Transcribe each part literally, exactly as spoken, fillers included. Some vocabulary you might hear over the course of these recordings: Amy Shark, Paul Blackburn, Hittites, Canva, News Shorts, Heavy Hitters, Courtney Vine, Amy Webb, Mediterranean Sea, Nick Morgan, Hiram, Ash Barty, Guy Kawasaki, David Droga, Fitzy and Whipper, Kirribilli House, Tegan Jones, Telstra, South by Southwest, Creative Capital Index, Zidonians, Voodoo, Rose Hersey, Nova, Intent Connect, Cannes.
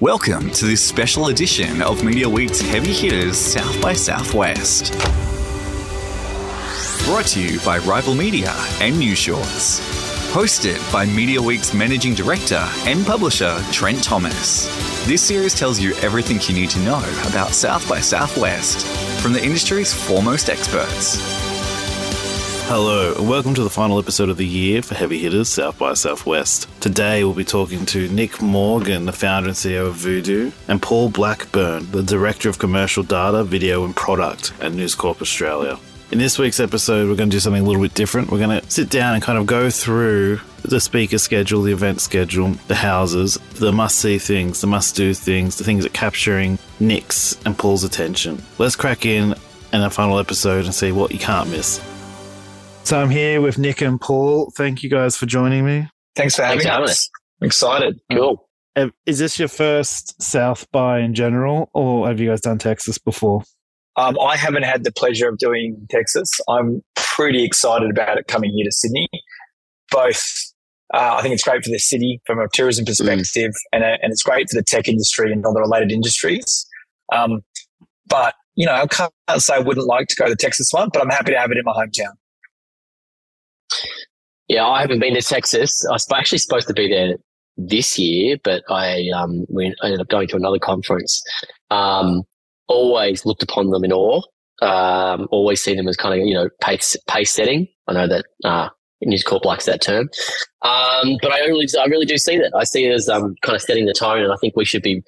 Welcome to this special edition of Media Week's Heavy Hitters South by Southwest. Brought to you by Rival Media and News Shorts. Hosted by Media Week's Managing Director and Publisher, Trent Thomas. This series tells you everything you need to know about South by Southwest from the industry's foremost experts. Hello, and welcome to the final episode of the year for Heavy Hitters South by Southwest. Today, we'll be talking to Nick Morgan, the founder and C E O of Voodoo, and Paul Blackburn, the Director of Commercial Data, Video and Product at News Corp Australia. In this week's episode, we're going to do something a little bit different. We're going to sit down and kind of go through the speaker schedule, the event schedule, the houses, the must-see things, the must-do things, the things that are capturing Nick's and Paul's attention. Let's crack in and a final episode and see what you can't miss. So I'm here with Nick and Paul. Thank you guys for joining me. Thanks for having Thanks us. I'm excited. Cool. Is this your first South by in general, or have you guys done Texas before? Um, I haven't had the pleasure of doing Texas. I'm pretty excited about it coming here to Sydney. Both, uh, I think it's great for the city from a tourism perspective, mm. and a, and it's great for the tech industry and all the related industries. Um, but you know, I can't say I wouldn't like to go to the Texas one, but I'm happy to have it in my hometown. Yeah, I haven't been to Texas. I was actually supposed to be there this year, but I um, we ended up going to another conference. Um, always looked upon them in awe. Um, always seen them as kind of, you know, pace pace setting. I know that uh, News Corp likes that term, um, but I really I really do see that. I see it as um, kind of setting the tone, and I think we should be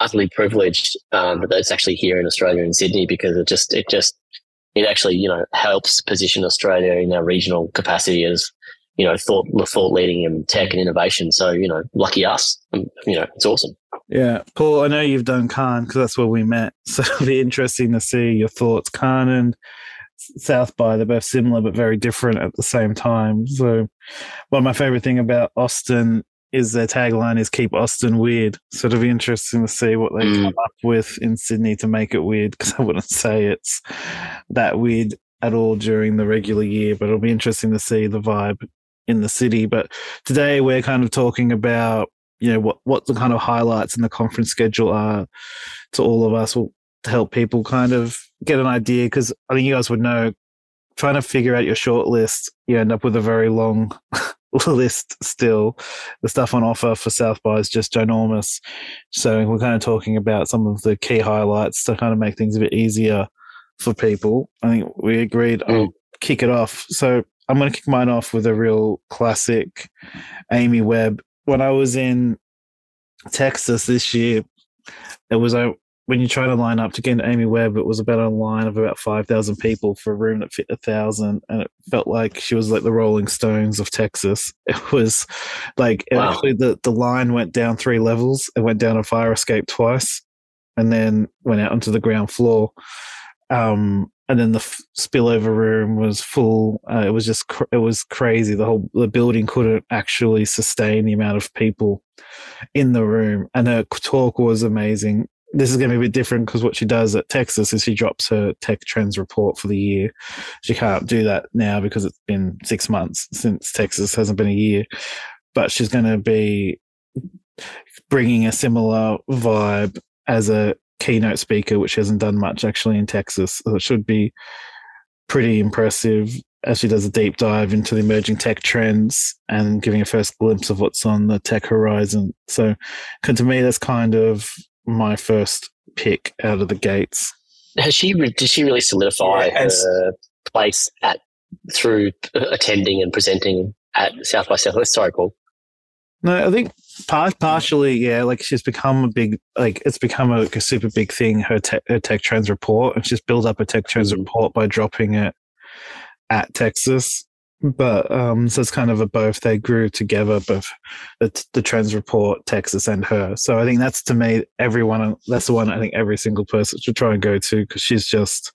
utterly privileged um, that it's actually here in Australia in Sydney, because it just it just it actually, you know, helps position Australia in our regional capacity as, you know, thought thought leading in tech and innovation. So, you know, lucky us. You know, it's awesome. Yeah. Paul, I know you've done Cannes because that's where we met. So it'll be interesting to see your thoughts. Cannes and South by, they're both similar but very different at the same time. So one of my favourite thing about Austin is their tagline is keep Austin weird. So it'll be interesting to see what they mm. come up with in Sydney to make it weird, because I wouldn't say it's that weird at all during the regular year, but it'll be interesting to see the vibe in the city. But today we're kind of talking about, you know, what, what the kind of highlights in the conference schedule are to all of us, will to help people kind of get an idea, because I think you guys would know, trying to figure out your short list, you end up with a very long list still. The stuff on offer for South by is just ginormous. So we're kind of talking about some of the key highlights to kind of make things a bit easier for people. I think we agreed. I'll kick it off. So I'm going to kick mine off with a real classic, Amy Webb. When I was in Texas this year, it was a when you try to line up to get into Amy Webb, it was about a line of about five thousand people for a room that fit one thousand. And it felt like she was like the Rolling Stones of Texas. It was like, wow. it actually, the, the line went down three levels. It went down a fire escape twice and then went out onto the ground floor. Um, and then the f- spillover room was full. Uh, it was just, cr- it was crazy. The whole, the building couldn't actually sustain the amount of people in the room. And her talk was amazing. This is going to be a bit different, because what she does at Texas is she drops her tech trends report for the year. She can't do that now because it's been six months since Texas, hasn't been a year, but she's going to be bringing a similar vibe as a keynote speaker, which hasn't done much actually in Texas. So it should be pretty impressive as she does a deep dive into the emerging tech trends and giving a first glimpse of what's on the tech horizon. So to me, that's kind of my first pick out of the gates. Has she? Did she really solidify yeah, her place at through attending and presenting at South by Southwest? Sorry, Paul. No, I think part, partially, yeah. Like she's become a big, like it's become a, like a super big thing. Her, te- her tech trends report, and she's built up a tech trends report by dropping it at Texas. But um, so it's kind of a both. They grew together, both the, the trends report, Texas, and her. So I think that's, to me, everyone. That's the one I think every single person should try and go to, because she's just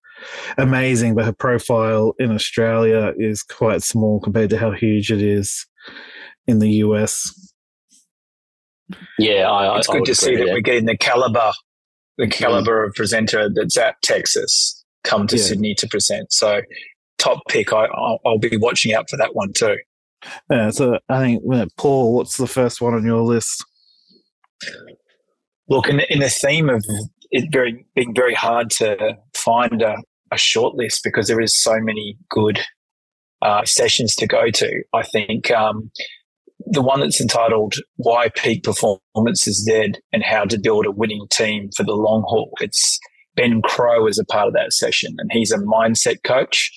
amazing. But her profile in Australia is quite small compared to how huge it is in the U S. Yeah, I, it's I, good I to see that, that we're getting the caliber, the caliber mm. of presenter that's at Texas come to yeah. Sydney to present. So. Top pick. I, I'll, I'll be watching out for that one too. Yeah. So I think, Paul, what's the first one on your list? Look, in, in the theme of it very being very hard to find a, a short list because there is so many good uh, sessions to go to, I think um, the one that's entitled Why Peak Performance is Dead and How to Build a Winning Team for the Long Haul, it's Ben Crow is a part of that session, and he's a mindset coach,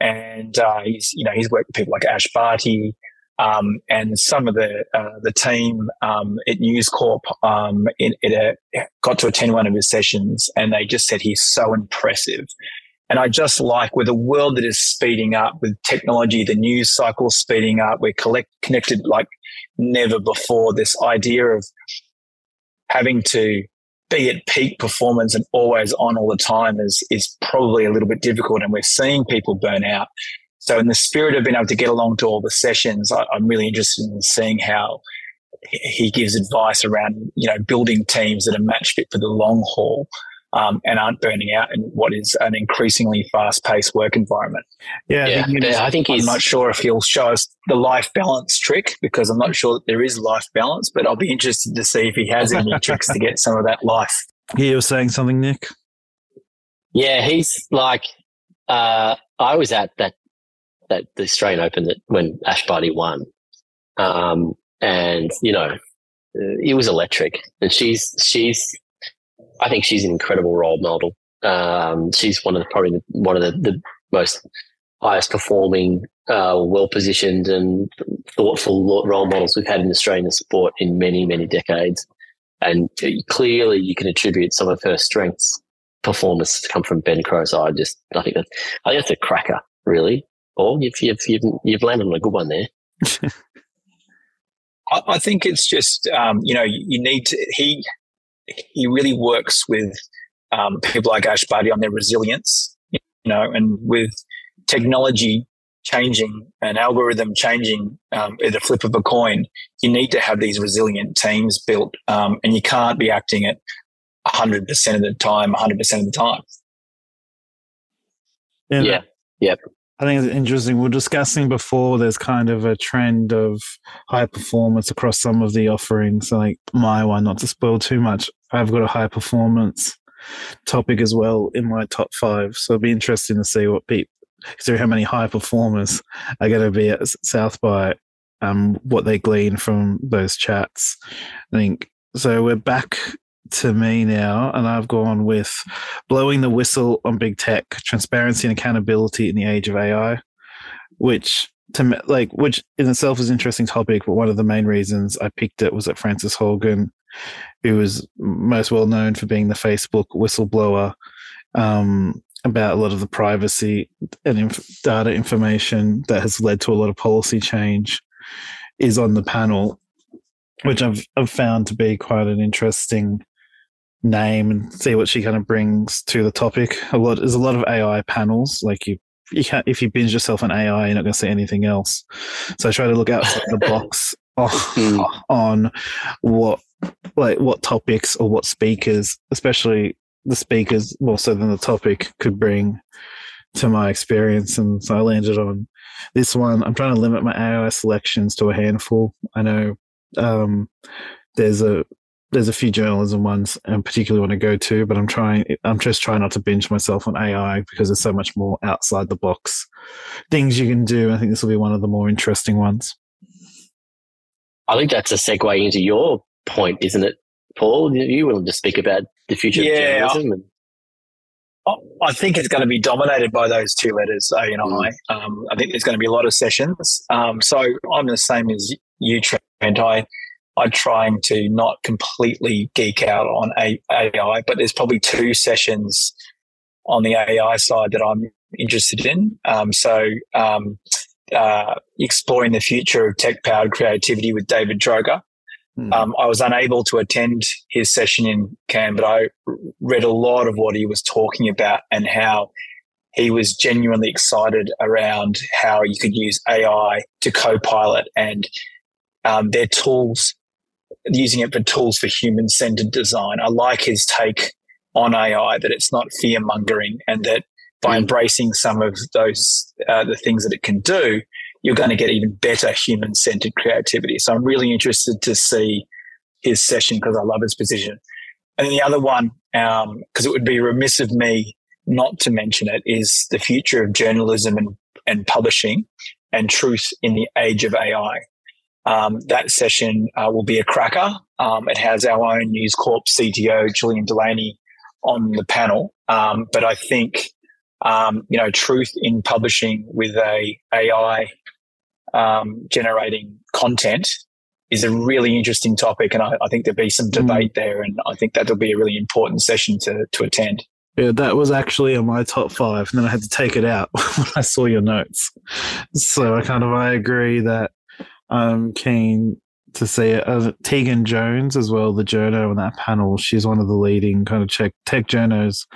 and uh, he's you know he's worked with people like Ash Barty, Um, and some of the, uh, the team, um, at News Corp, um, it, it, uh, got to attend one of his sessions, and they just said he's so impressive. And I just like, with a world that is speeding up, with technology, the news cycle speeding up, we're collect, connected like never before, this idea of having to be at peak performance and always on all the time is, is probably a little bit difficult. And we're seeing people burn out. So in the spirit of being able to get along to all the sessions, I, I'm really interested in seeing how he gives advice around, you know, building teams that are match fit for the long haul um, and aren't burning out in what is an increasingly fast-paced work environment. Yeah, yeah. I think, yeah, I think I'm he's, not sure if he'll show us the life balance trick, because I'm not sure that there is life balance, but I'll be interested to see if he has any tricks to get some of that life. Yeah, you were saying something, Nick? Yeah, he's like uh, – I was at that. that the Australian Open that when Ash Barty won. Um, and, you know, it was electric. And she's, she's, I think she's an incredible role model. Um, she's one of the, probably one of the, the most highest performing, uh, well positioned and thoughtful role models we've had in Australian sport in many, many decades. And clearly you can attribute some of her strengths, performance to come from Ben Crow's eye. Just, I think that, I think that's a cracker, really. Or if you've, you've, you've landed on a good one there. I, I think it's just, um, you know, you, you need to, he, he really works with um, people like Ash Barty on their resilience, you know, and with technology changing and algorithm changing um, at the flip of a coin, you need to have these resilient teams built um, and you can't be acting at one hundred percent of the time, one hundred percent of the time. Yeah. Yeah. yeah. I think it's interesting. We were discussing before there's kind of a trend of high performance across some of the offerings. Like my one, not to spoil too much, I've got a high performance topic as well in my top five. So it'll be interesting to see what people, see how many high performers are going to be at South by, um, what they glean from those chats. I think so. We're back to me now, and I've gone with blowing the whistle on big tech, transparency and accountability in the age of A I, which to me, like, which in itself is an interesting topic. But one of the main reasons I picked it was that Frances Haugen, who was most well known for being the Facebook whistleblower um, about a lot of the privacy and inf- data information that has led to a lot of policy change, is on the panel, which I've I've found to be quite an interesting name, and see what she kind of brings to the topic. A lot there's a lot of A I panels. Like you, you can't if you binge yourself on A I, you're not going to see anything else. So I try to look outside the box on, on what like what topics or what speakers, especially the speakers more so than the topic, could bring to my experience. And so I landed on this one. I'm trying to limit my A I selections to a handful. I know um, there's a. There's a few journalism ones I particularly want to go to, but I'm trying. I'm just trying not to binge myself on A I because there's so much more outside the box things you can do. I think this will be one of the more interesting ones. I think that's a segue into your point, isn't it, Paul? You willing to speak about the future yeah, of journalism? I, I think it's going to be dominated by those two letters, A and I. Um, I think there's going to be a lot of sessions. Um, so I'm the same as you, Trent. I. I'm trying to not completely geek out on A I, but there's probably two sessions on the A I side that I'm interested in. Um, so um, uh, exploring the future of tech-powered creativity with David Droga. Mm. Um, I was unable to attend his session in Cannes, but I read a lot of what he was talking about and how he was genuinely excited around how you could use A I to co-pilot and um, their tools using it for tools for human-centered design. I like his take on A I, that it's not fear-mongering, and that by mm. embracing some of those, uh, the things that it can do, you're going to get even better human-centered creativity. So I'm really interested to see his session because I love his position. And then the other one, because um, it would be remiss of me not to mention it, is the future of journalism and, and publishing and truth in the age of A I. Um, that session uh, will be a cracker. Um, it has our own News Corp C T O, Julian Delaney, on the panel. Um, but I think, um, you know, truth in publishing with a AI um, generating content is a really interesting topic. And I, I think there'll be some debate mm. there. And I think that'll be a really important session to, to attend. Yeah, that was actually in my top five. And then I had to take it out when I saw your notes. So I kind of, I agree that I'm keen to see it. Uh, Tegan Jones as well, the journo on that panel. She's one of the leading kind of tech, tech journos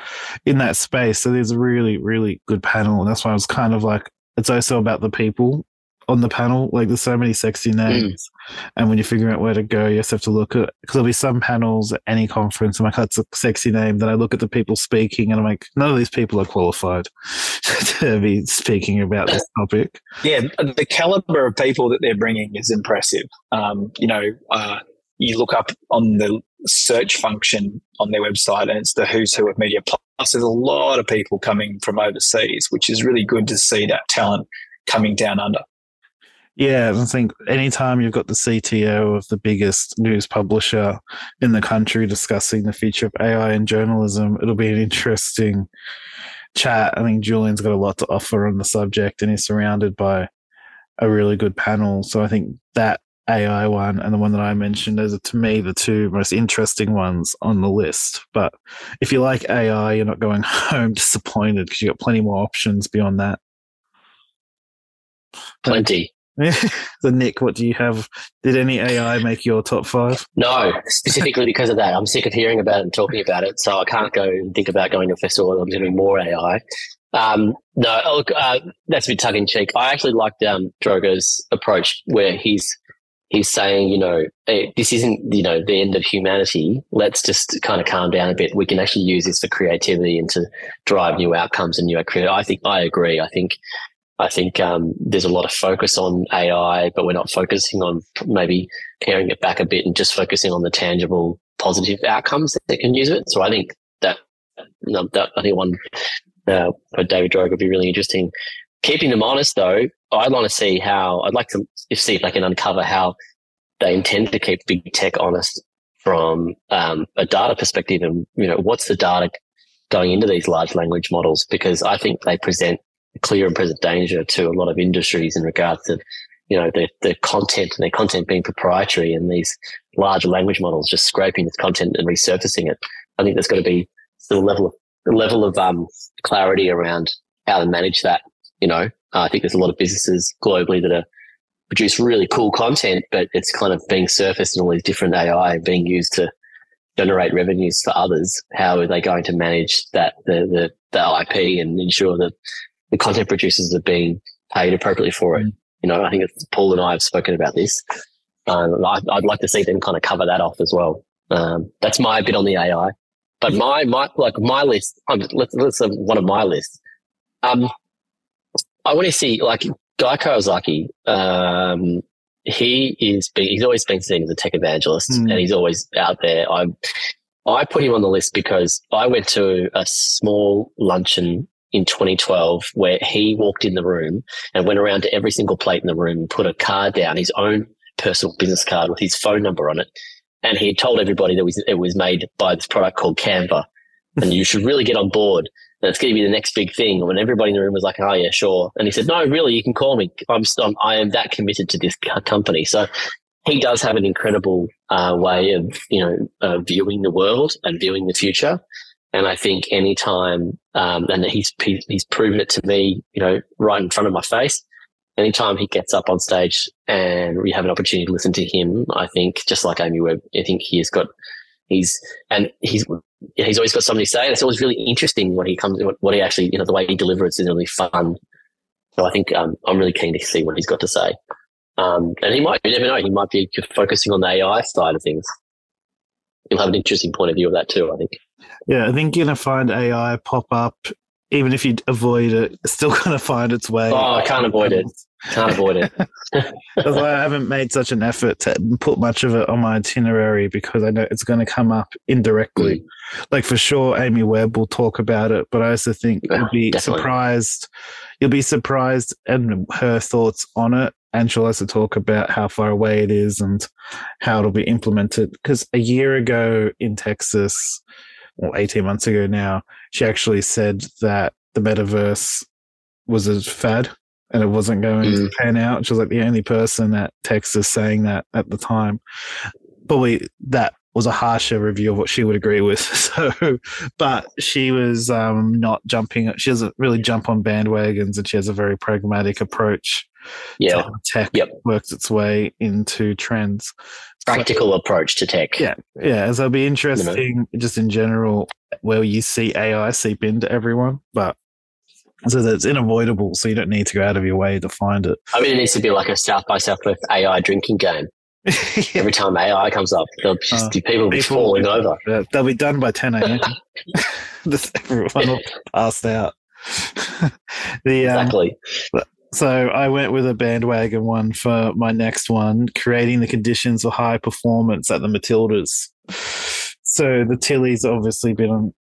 in that space. So there's a really, really good panel. And that's why I was kind of like, it's also about the people on the panel. Like, there's so many sexy names, mm. and when you're figuring out where to go, you just have to look at, because there'll be some panels at any conference, I'm like, that's a sexy name. Then I look at the people speaking, and I'm like, none of these people are qualified to be speaking about this topic. Yeah, the caliber of people that they're bringing is impressive. Um, you know, uh, you look up on the search function on their website, and it's the who's who of media. Plus, there's a lot of people coming from overseas, which is really good to see that talent coming down under. Yeah, I think anytime you've got the C T O of the biggest news publisher in the country discussing the future of A I and journalism, it'll be an interesting chat. I think Julian's got a lot to offer on the subject, and he's surrounded by a really good panel. So I think that A I one and the one that I mentioned, those are, to me, the two most interesting ones on the list. But if you like A I, you're not going home disappointed, because you've got plenty more options beyond that. Plenty. So, Nick, what do you have? Did any A I make your top five? No, specifically because of that. I'm sick of hearing about it and talking about it, so I can't go and think about going to a festival and I'm doing more A I. Um, no, look, uh, that's a bit tongue-in-cheek. I actually liked um, Droga's approach, where he's he's saying, you know, hey, this isn't, you know, the end of humanity. Let's just kind of calm down a bit. We can actually use this for creativity and to drive new outcomes and new creativity. I think I agree. I think... I think um, there's a lot of focus on A I, but we're not focusing on maybe paring it back a bit and just focusing on the tangible, positive outcomes that they can use it. So I think that, you know, that I think one uh, for David Droga would be really interesting. Keeping them honest, though, I'd want to see how I'd like to see if they can uncover how they intend to keep big tech honest from um, a data perspective, and, you know, what's the data going into these large language models, because I think they present clear and present danger to a lot of industries in regards to, you know, the, the content and their content being proprietary, and these large language models just scraping this content and resurfacing it. I think there's got to be the level of, the level of um, clarity around how to manage that. You know, uh, I think there's a lot of businesses globally that are produce really cool content, but it's kind of being surfaced in all these different A I being used to generate revenues for others. How are they going to manage that, the, the, the I P, and ensure that the content producers are being paid appropriately for it? You know, I think it's, Paul and I have spoken about this. Um, I, I'd like to see them kind of cover that off as well. Um, that's my bit on the A I. But my, my like my list, um, let's, let's um, one of my lists. Um, I want to see, like, Guy Kawasaki. Um, he is, he's always been seen as a tech evangelist, mm. and he's always out there. I, I put him on the list because I went to a small luncheon in twenty twelve, where he walked in the room and went around to every single plate in the room and put a card down, his own personal business card with his phone number on it. And he told everybody that it was made by this product called Canva, and you should really get on board, and it's going to be the next big thing. And when everybody in the room was like, oh, yeah, sure. And he said, no, really, you can call me. I'm, I'm I am that committed to this company. So he does have an incredible uh, way of, you know, uh, viewing the world and viewing the future. And I think any time, um, and he's he's proven it to me, you know, right in front of my face. Anytime he gets up on stage and we have an opportunity to listen to him, I think, just like Amy Webb, I think he has got, he's and he's he's always got something to say. And it's always really interesting what he comes, what he actually, you know, the way he delivers is really fun. So I think um, I'm really keen to see what he's got to say. Um, and he might, you never know, he might be focusing on the A I side of things. He'll have an interesting point of view of that too, I think. Yeah, I think you're going to find A I pop up, even if you avoid it, it's still going to find its way. Oh, I can't avoid it. Can't avoid it. Because I haven't made such an effort to put much of it on my itinerary because I know it's going to come up indirectly. Mm. Like for sure, Amy Webb will talk about it, but I also think oh, you'll be definitely. surprised. You'll be surprised and her thoughts on it. And she'll also talk about how far away it is and how it'll be implemented. Because a year ago in Texas, or eighteen months ago now, she actually said that the metaverse was a fad and it wasn't going mm. to pan out. She was like the only person at Texas saying that at the time. Probably that was a harsher review of what she would agree with. So, but she was um, not jumping. She doesn't really jump on bandwagons and she has a very pragmatic approach. Yeah, tech yep. works its way into trends. Practical so, approach to tech. Yeah, yeah. So it'll be interesting, you know. just in general, where you see A I seep into everyone, but so that it's unavoidable. So you don't need to go out of your way to find it. I mean, it needs to be like a South by Southwest A I drinking game. yeah. Every time A I comes up, there'll just uh, people will be people falling will be, over. They'll be done by ten a.m. Everyone yeah. will passed out. the, um, exactly. But, So I went with a bandwagon one for my next one, creating the conditions for high performance at the Matildas. So the Tilly's obviously been on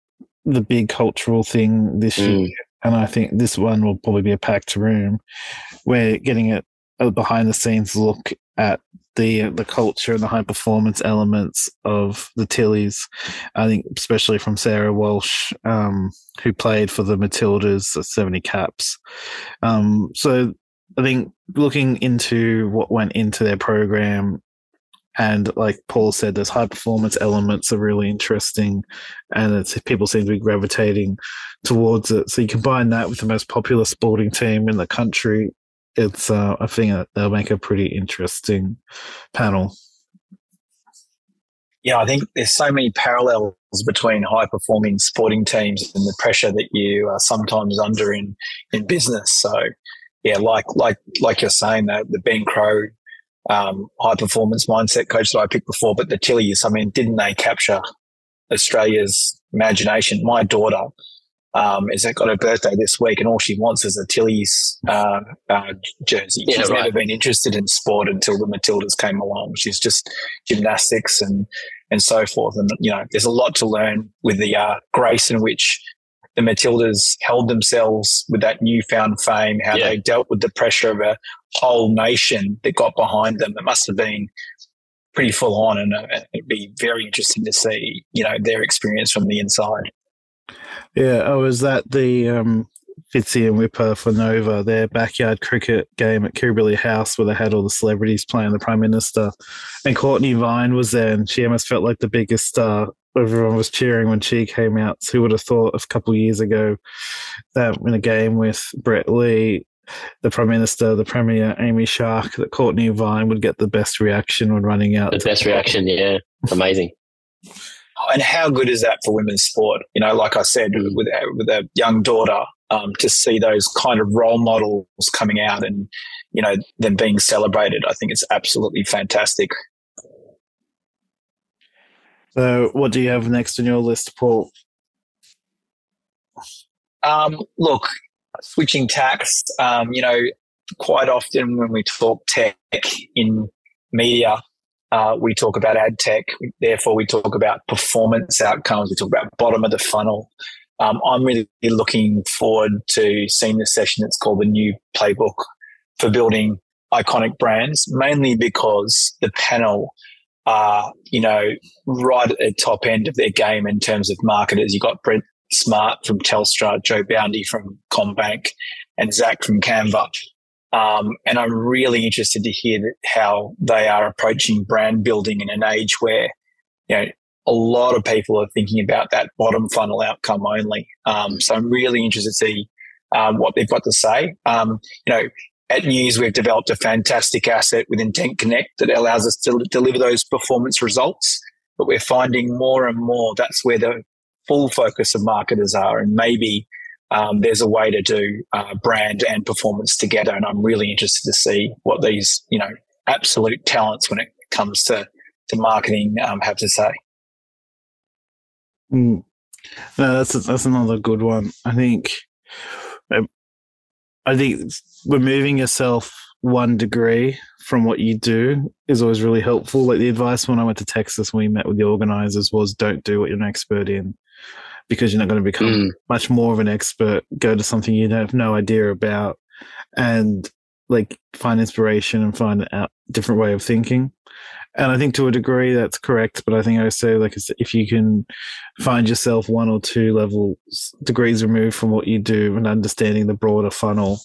the big cultural thing this mm. year, and I think this one will probably be a packed room. We're getting a, a behind-the-scenes look at the the culture and the high performance elements of the Tillies. I think especially from Sarah Walsh, um, who played for the Matildas at seventy caps. Um, so I think looking into what went into their program, and like Paul said, those high performance elements are really interesting and it's, people seem to be gravitating towards it. So you combine that with the most popular sporting team in the country, It's uh, I think that they'll make a pretty interesting panel. Yeah, I think there's so many parallels between high-performing sporting teams and the pressure that you are sometimes under in, in business. So, yeah, like like like you're saying, that the Ben Crow um, high-performance mindset coach that I picked before, but the Tillies, I mean, didn't they capture Australia's imagination? My daughter Um, is that got her birthday this week and all she wants is a Tilly's uh, uh, jersey. Yeah, She's right. never been interested in sport until the Matildas came along. She's just gymnastics and, and so forth. And, you know, there's a lot to learn with the uh, grace in which the Matildas held themselves with that newfound fame, how yeah. they dealt with the pressure of a whole nation that got behind them. It must have been pretty full on, and uh, it'd be very interesting to see, you know, their experience from the inside. Yeah, oh, was that the um, Fitzy and Whipper for Nova, their backyard cricket game at Kirribilli House where they had all the celebrities playing the Prime Minister? And Courtney Vine was there, and she almost felt like the biggest star. Everyone was cheering when she came out. So who would have thought a couple of years ago that in a game with Brett Lee, the Prime Minister, the Premier, Amy Shark, that Courtney Vine would get the best reaction when running out? The best reaction, yeah. Amazing. And how good is that for women's sport? You know, like I said, with a, with a young daughter, um, to see those kind of role models coming out and, you know, them being celebrated, I think it's absolutely fantastic. So what do you have next on your list, Paul? Um, look, switching tacks, um, you know, quite often when we talk tech in media, Uh, we talk about ad tech, therefore we talk about performance outcomes, we talk about bottom of the funnel. Um, I'm really looking forward to seeing this session that's called the New Playbook for Building Iconic Brands, mainly because the panel are, you know, right at the top end of their game in terms of marketers. You've got Brent Smart from Telstra, Joe Boundy from Combank and Zach from Canva. Um, and I'm really interested to hear that how they are approaching brand building in an age where, you know, a lot of people are thinking about that bottom funnel outcome only. Um, so I'm really interested to see um, what they've got to say. Um, you know, at News, we've developed a fantastic asset with Intent Connect that allows us to deliver those performance results, but we're finding more and more that's where the full focus of marketers are, and maybe Um, there's a way to do uh, brand and performance together, and I'm really interested to see what these, you know, absolute talents when it comes to, to marketing um, have to say. Mm. No, that's a, that's another good one. I think I think removing yourself one degree from what you do is always really helpful. Like the advice when I went to Texas, when we met with the organizers, was don't do what you're an expert in, because you're not going to become mm. much more of an expert. Go to something you have no idea about and like find inspiration and find a different way of thinking. And I think to a degree that's correct, but I think I would say like if you can find yourself one or two levels, degrees removed from what you do and understanding the broader funnel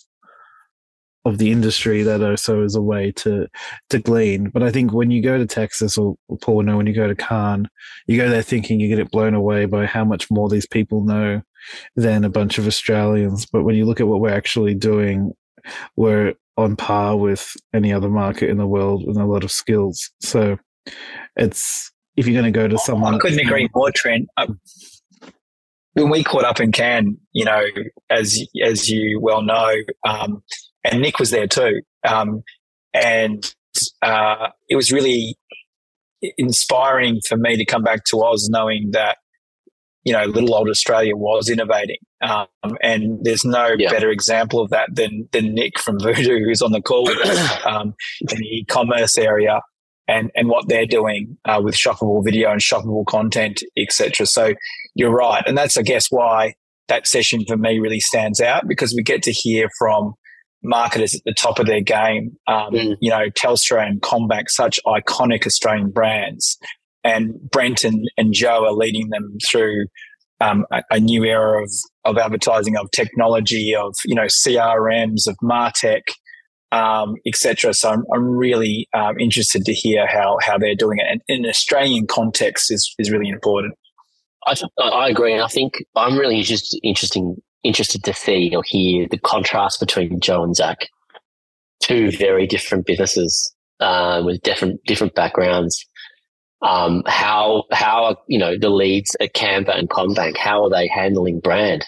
of the industry, that also is a way to to glean. But I think when you go to Texas or, or Paul, no, when you go to Cannes, you go there thinking you get blown away by how much more these people know than a bunch of Australians. But when you look at what we're actually doing, we're on par with any other market in the world with a lot of skills. So it's, if you're going to go to someone... I couldn't agree more, Trent. I- when we caught up in Cannes, you know, as as you well know, um, and Nick was there too, um, and uh, it was really inspiring for me to come back to Oz knowing that, you know, little old Australia was innovating. Um, and there's no yeah. better example of that than, than Nick from Voodoo, who's on the call with us, um, in the e-commerce area and, and what they're doing uh, with shoppable video and shoppable content, et cetera. So you're right. And that's, I guess, why that session for me really stands out, because we get to hear from marketers at the top of their game, um, mm. you know, Telstra and Combank, such iconic Australian brands. And Brent and, and Joe are leading them through um, a, a new era of, of advertising, of technology, of, you know, C R Ms, of MarTech, um, et cetera. So I'm, I'm really um, interested to hear how, how they're doing it. And in Australian context is, is really important. I, I agree. And I think I'm really just interesting, interested to see or hear the contrast between Joe and Zach, two very different businesses uh, with different different backgrounds. Um, how, how are, you know, the leads at Canva and Combank, how are they handling brand?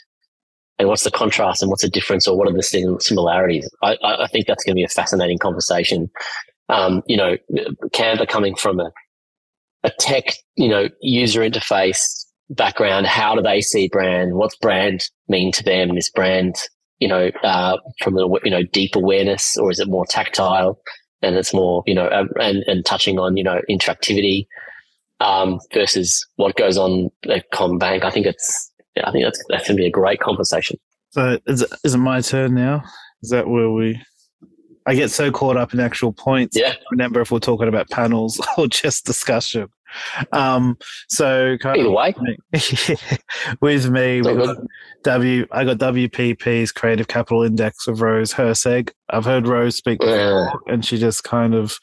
And what's the contrast and what's the difference, or what are the similarities? I, I think that's going to be a fascinating conversation. Um, you know, Canva coming from a, a tech, you know, user interface background, how do they see brand? What's brand mean to them? Is brand, you know, uh, from the, you know, deep awareness, or is it more tactile? And it's more, you know, and, and touching on, you know, interactivity um, versus what goes on at Combank. I think it's, yeah, I think that's that's going to be a great conversation. So is it, is it my turn now? Is that where we? I get so caught up in actual points. Yeah. I don't remember if we're talking about panels or just discussion. Um, so kind either of, way, with me, we got W. I got W P P's Creative Capital Index of Rose Hersey. I've heard Rose speak before, uh, and she just kind of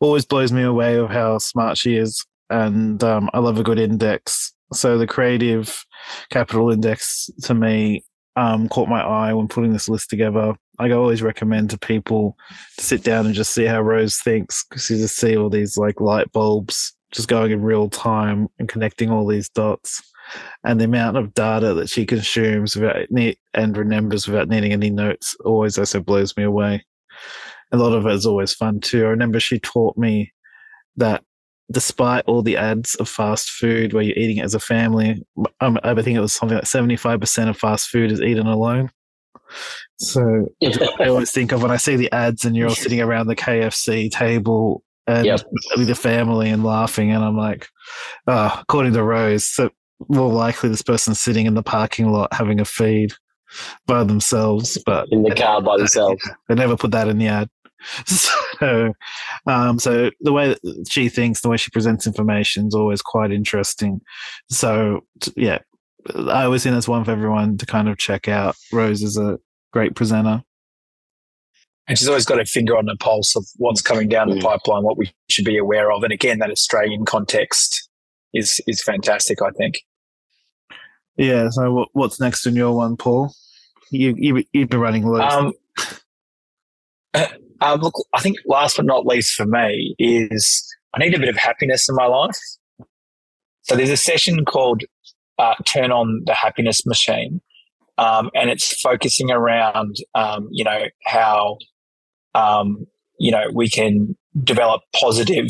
always blows me away of how smart she is. And um, I love a good index. So the Creative Capital Index to me um, caught my eye when putting this list together. I always recommend to people to sit down and just see how Rose thinks, because you just see all these like light bulbs just going in real time and connecting all these dots, and the amount of data that she consumes without need, and remembers without needing any notes always also blows me away. A lot of it is always fun too. I remember she taught me that despite all the ads of fast food where you're eating it as a family, um, I think it was something like seventy-five percent of fast food is eaten alone. So I always think of when I see the ads and you're all sitting around the K F C table and yep. with the family and laughing, and I'm like, oh, according to Rose, so more likely this person's sitting in the parking lot having a feed by themselves, but in the car by themselves. They never put that in the ad. So, um, so the way that she thinks, the way she presents information is always quite interesting. So yeah, I always think that's one for everyone to kind of check out. Rose is a great presenter. And she's always got her finger on the pulse of what's coming down the pipeline, what we should be aware of. And again, that Australian context is is fantastic, I think. Yeah. So what's next in your one, Paul? You, you, you've been running loose. Um, uh, look, I think last but not least for me is I need a bit of happiness in my life. So there's a session called uh, Turn on the Happiness Machine. Um, and it's focusing around, um, you know, how, um, you know, we can develop positive,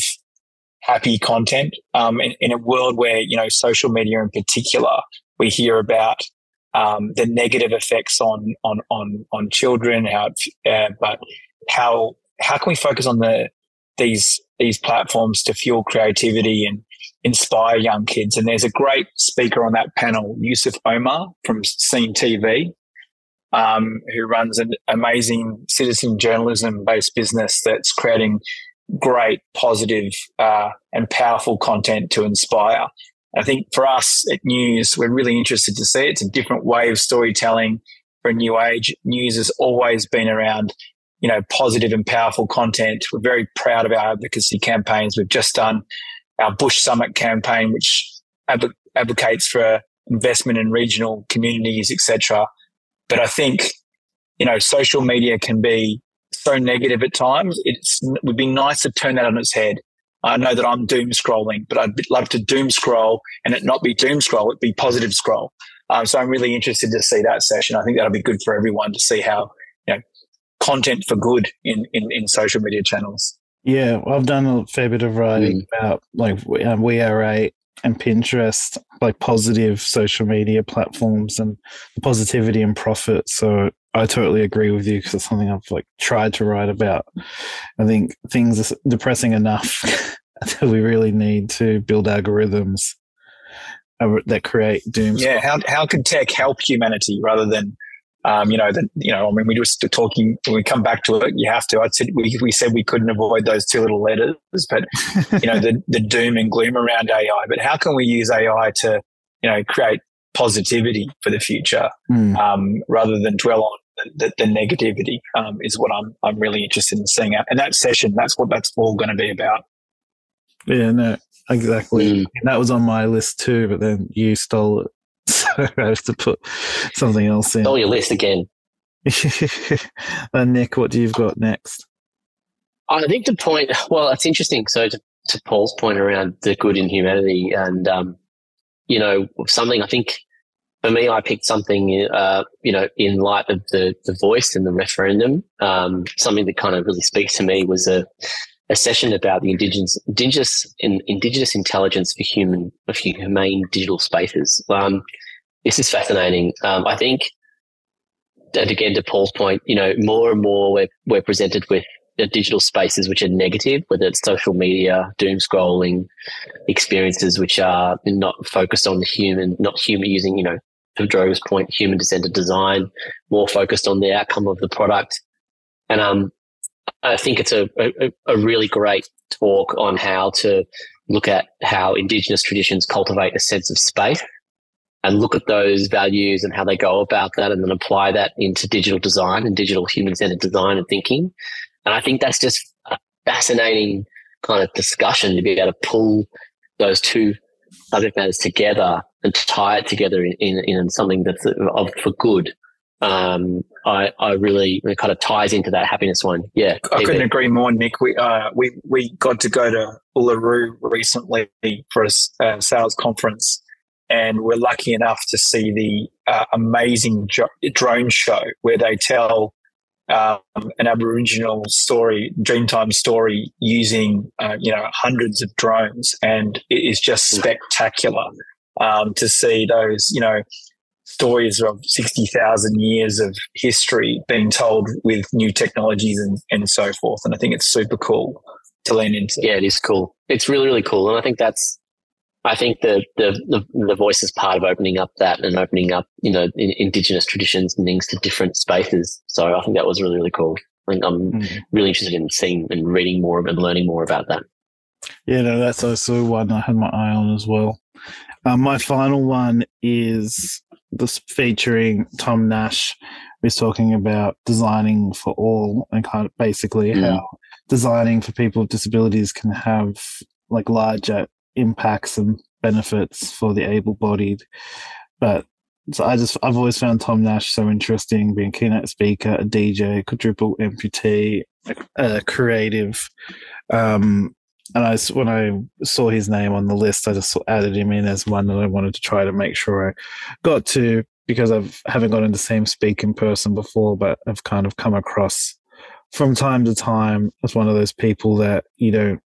happy content um, in, in a world where, you know, social media in particular, we hear about um, the negative effects on on on on children, how, uh, but how how can we focus on the these these platforms to fuel creativity and inspire young kids? And there's a great speaker on that panel, Yusuf Omar from Scene T V, um, who runs an amazing citizen journalism-based business that's creating great, positive uh, and powerful content to inspire. I think for us at News, we're really interested to see it. It's a different way of storytelling for a new age. News has always been around, you know, positive and powerful content. We're very proud of our advocacy campaigns. We've just done our Bush Summit campaign, which ab- advocates for investment in regional communities, et cetera. But I think, you know, social media can be so negative at times. It's, it would be nice to turn that on its head. I know that I'm doom scrolling, but I'd love to doom scroll and it not be doom scroll, it'd be positive scroll. Um, so I'm really interested to see that session. I think that'll be good for everyone to see how, you know, content for good in, in, in social media channels. Yeah, I've done a fair bit of writing mm. about like um, We Are eight and Pinterest, like positive social media platforms and the positivity and profit. So I totally agree with you because it's something I've like tried to write about. I think things are depressing enough that we really need to build algorithms that create doom. Yeah, how how can tech help humanity rather than um, you know that you know I mean we just talking when we come back to it you have to I said we we said we couldn't avoid those two little letters, but you know the the doom and gloom around A I. But how can we use A I to you know create positivity for the future mm. um, rather than dwell on The, the negativity um, is what I'm I'm really interested in seeing out, and that session that's what that's all going to be about. Yeah, no, exactly. Mm. And that was on my list too, but then you stole it, so I have to put something else in. Stole your list again. And Nick, what do you've got next? I think the point. Well, it's interesting. So to, to Paul's point around the good in humanity, and um, you know, something I think. For me, I picked something, uh, you know, in light of the, the voice and the referendum. Um, something that kind of really speaks to me was a, a session about the indigenous, indigenous, in, indigenous intelligence for human, for humane digital spaces. Um, this is fascinating. Um, I think, and again to Paul's point, you know, more and more we're we're presented with the digital spaces which are negative, whether it's social media, doom scrolling, experiences which are not focused on the human, not human using, you know. To Droga's point, human-centered design, more focused on the outcome of the product. And um, I think it's a, a, a really great talk on how to look at how Indigenous traditions cultivate a sense of space and look at those values and how they go about that and then apply that into digital design and digital human-centered design and thinking. And I think that's just a fascinating kind of discussion to be able to pull those two subject matters together and tie it together in, in, in something that's of for good. Um, I, I really it kind of ties into that happiness one. Yeah, I couldn't it. agree more, Nick. We uh, we we got to go to Uluru recently for a uh, sales conference, and we're lucky enough to see the uh, amazing jo- drone show where they tell um, an Aboriginal story, Dreamtime story, using uh, you know hundreds of drones, and it is just spectacular. Um, to see those, you know, stories of sixty thousand years of history being told with new technologies and, and so forth. And I think it's super cool to lean into. Yeah, it is cool. It's really, really cool. And I think that's, I think the the, the, the voice is part of opening up that and opening up, you know, in, Indigenous traditions and things to different spaces. So I think that was really, really cool. I think I'm mm. really interested in seeing and reading more and learning more about that. Yeah, no, that's also one I had my eye on as well. Um, my final one is this featuring Tom Nash, who's talking about designing for all and kind of basically mm. how designing for people with disabilities can have like larger impacts and benefits for the able-bodied. But so I just I've always found Tom Nash so interesting, being a keynote speaker, a D J, quadruple amputee, a creative. Um, And I, when I saw his name on the list, I just added him in as one that I wanted to try to make sure I got to because I haven't gotten to see him speak in person before, but I've kind of come across from time to time as one of those people that you don't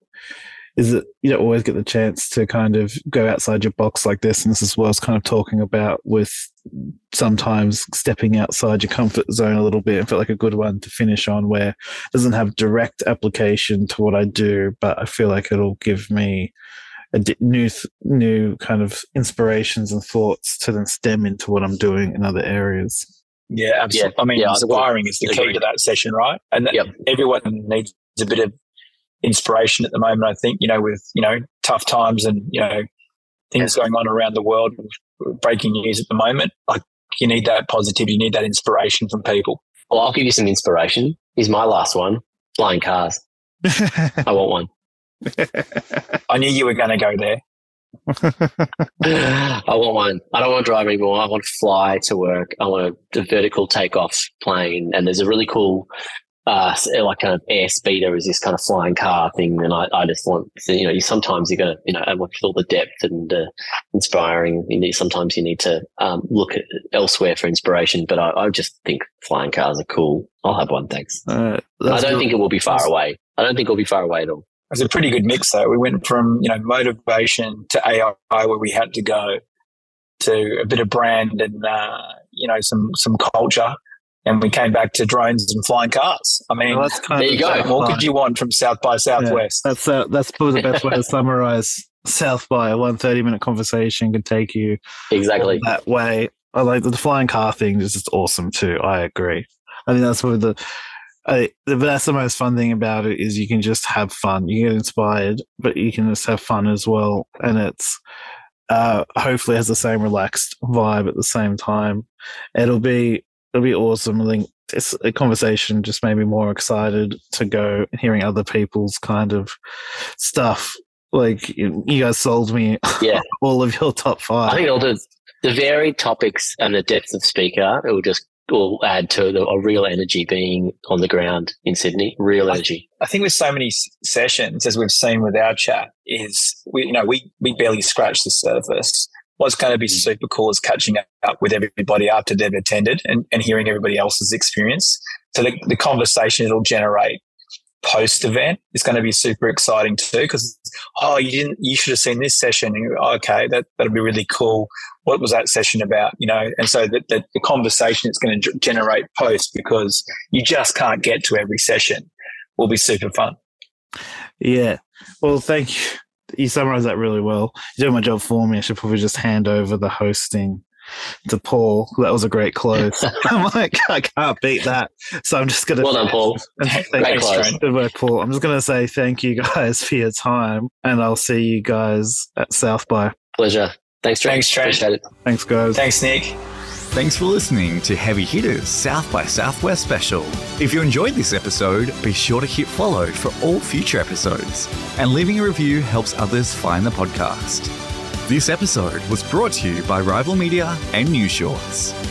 is that you don't always get the chance to kind of go outside your box like this. And this is what I was kind of talking about with sometimes stepping outside your comfort zone a little bit. It felt like a good one to finish on, where it doesn't have direct application to what I do, but I feel like it'll give me a new, new kind of inspirations and thoughts to then stem into what I'm doing in other areas. Yeah, absolutely. Yeah. I mean, yeah, inspiring is the key to that session, right? And yep. everyone needs a bit of inspiration at the moment, I think, you know, with, you know, tough times and, you know, things going on around the world, breaking news at the moment. Like, you need that positivity, you need that inspiration from people. Well, I'll give you some inspiration. Here's my last one, flying cars. I want one. I knew you were going to go there. I want one. I don't want to drive anymore. I want to fly to work. I want a vertical takeoff plane. And there's a really cool, uh, like kind of air speeder is this kind of flying car thing. And I, I just want, to, you know, you sometimes you got to, you know, I want to feel the depth and uh, inspiring. You need, sometimes you need to um, look at elsewhere for inspiration. But I, I just think flying cars are cool. I'll have one. Thanks. Uh, I don't good. think it will be far that's away. I don't think it'll be far away at all. It was a pretty good mix, though. We went from, you know, motivation to A I, where we had to go to a bit of brand and, uh, you know, some some culture, and we came back to drones and flying cars. I mean, well, there you go. What fun. could you want from South by Southwest? Yeah, that's uh, that's probably the best way to summarize South by. One thirty-minute conversation could take you exactly that way. I like the flying car thing. Is just awesome too. I agree. I think that's probably the. I, but that's the most fun thing about it, is you can just have fun. You get inspired, but you can just have fun as well. And it's uh, hopefully has the same relaxed vibe at the same time. It'll be it'll be awesome. I think it's a conversation just made me more excited to go and hearing other people's kind of stuff. Like you guys sold me yeah. all of your top five. I think all the the varied topics and the depth of speaker, it will just. will add to the, a real energy being on the ground in Sydney, real energy. I, I think with so many sessions, as we've seen with our chat, is we, you know, we, we barely scratch the surface. What's going to be super cool is catching up with everybody after they've attended and, and hearing everybody else's experience. So the, the conversation it'll generate post-event is going to be super exciting too, because, oh, you didn't, you should have seen this session. And you, oh, okay, that, that'll be really cool. What was that session about, you know? And so the, the, the conversation it's going to g- generate post, because you just can't get to every session, will be super fun. Yeah. Well, thank you. You summarised that really well. You're doing my job for me. I should probably just hand over the hosting to Paul. That was a great close. I'm like, I can't beat that. So I'm just going to. Well done, Paul. Great close. Good work, Paul. I'm just going to say thank you guys for your time, and I'll see you guys at South by. Pleasure. Thanks, Trent. Thanks, Trent. Appreciate it. Thanks, guys. Thanks, Nick. Thanks for listening to Heavy Hitters South by Southwest Special. If you enjoyed this episode, be sure to hit follow for all future episodes. And leaving a review helps others find the podcast. This episode was brought to you by Rival Media and News Shorts.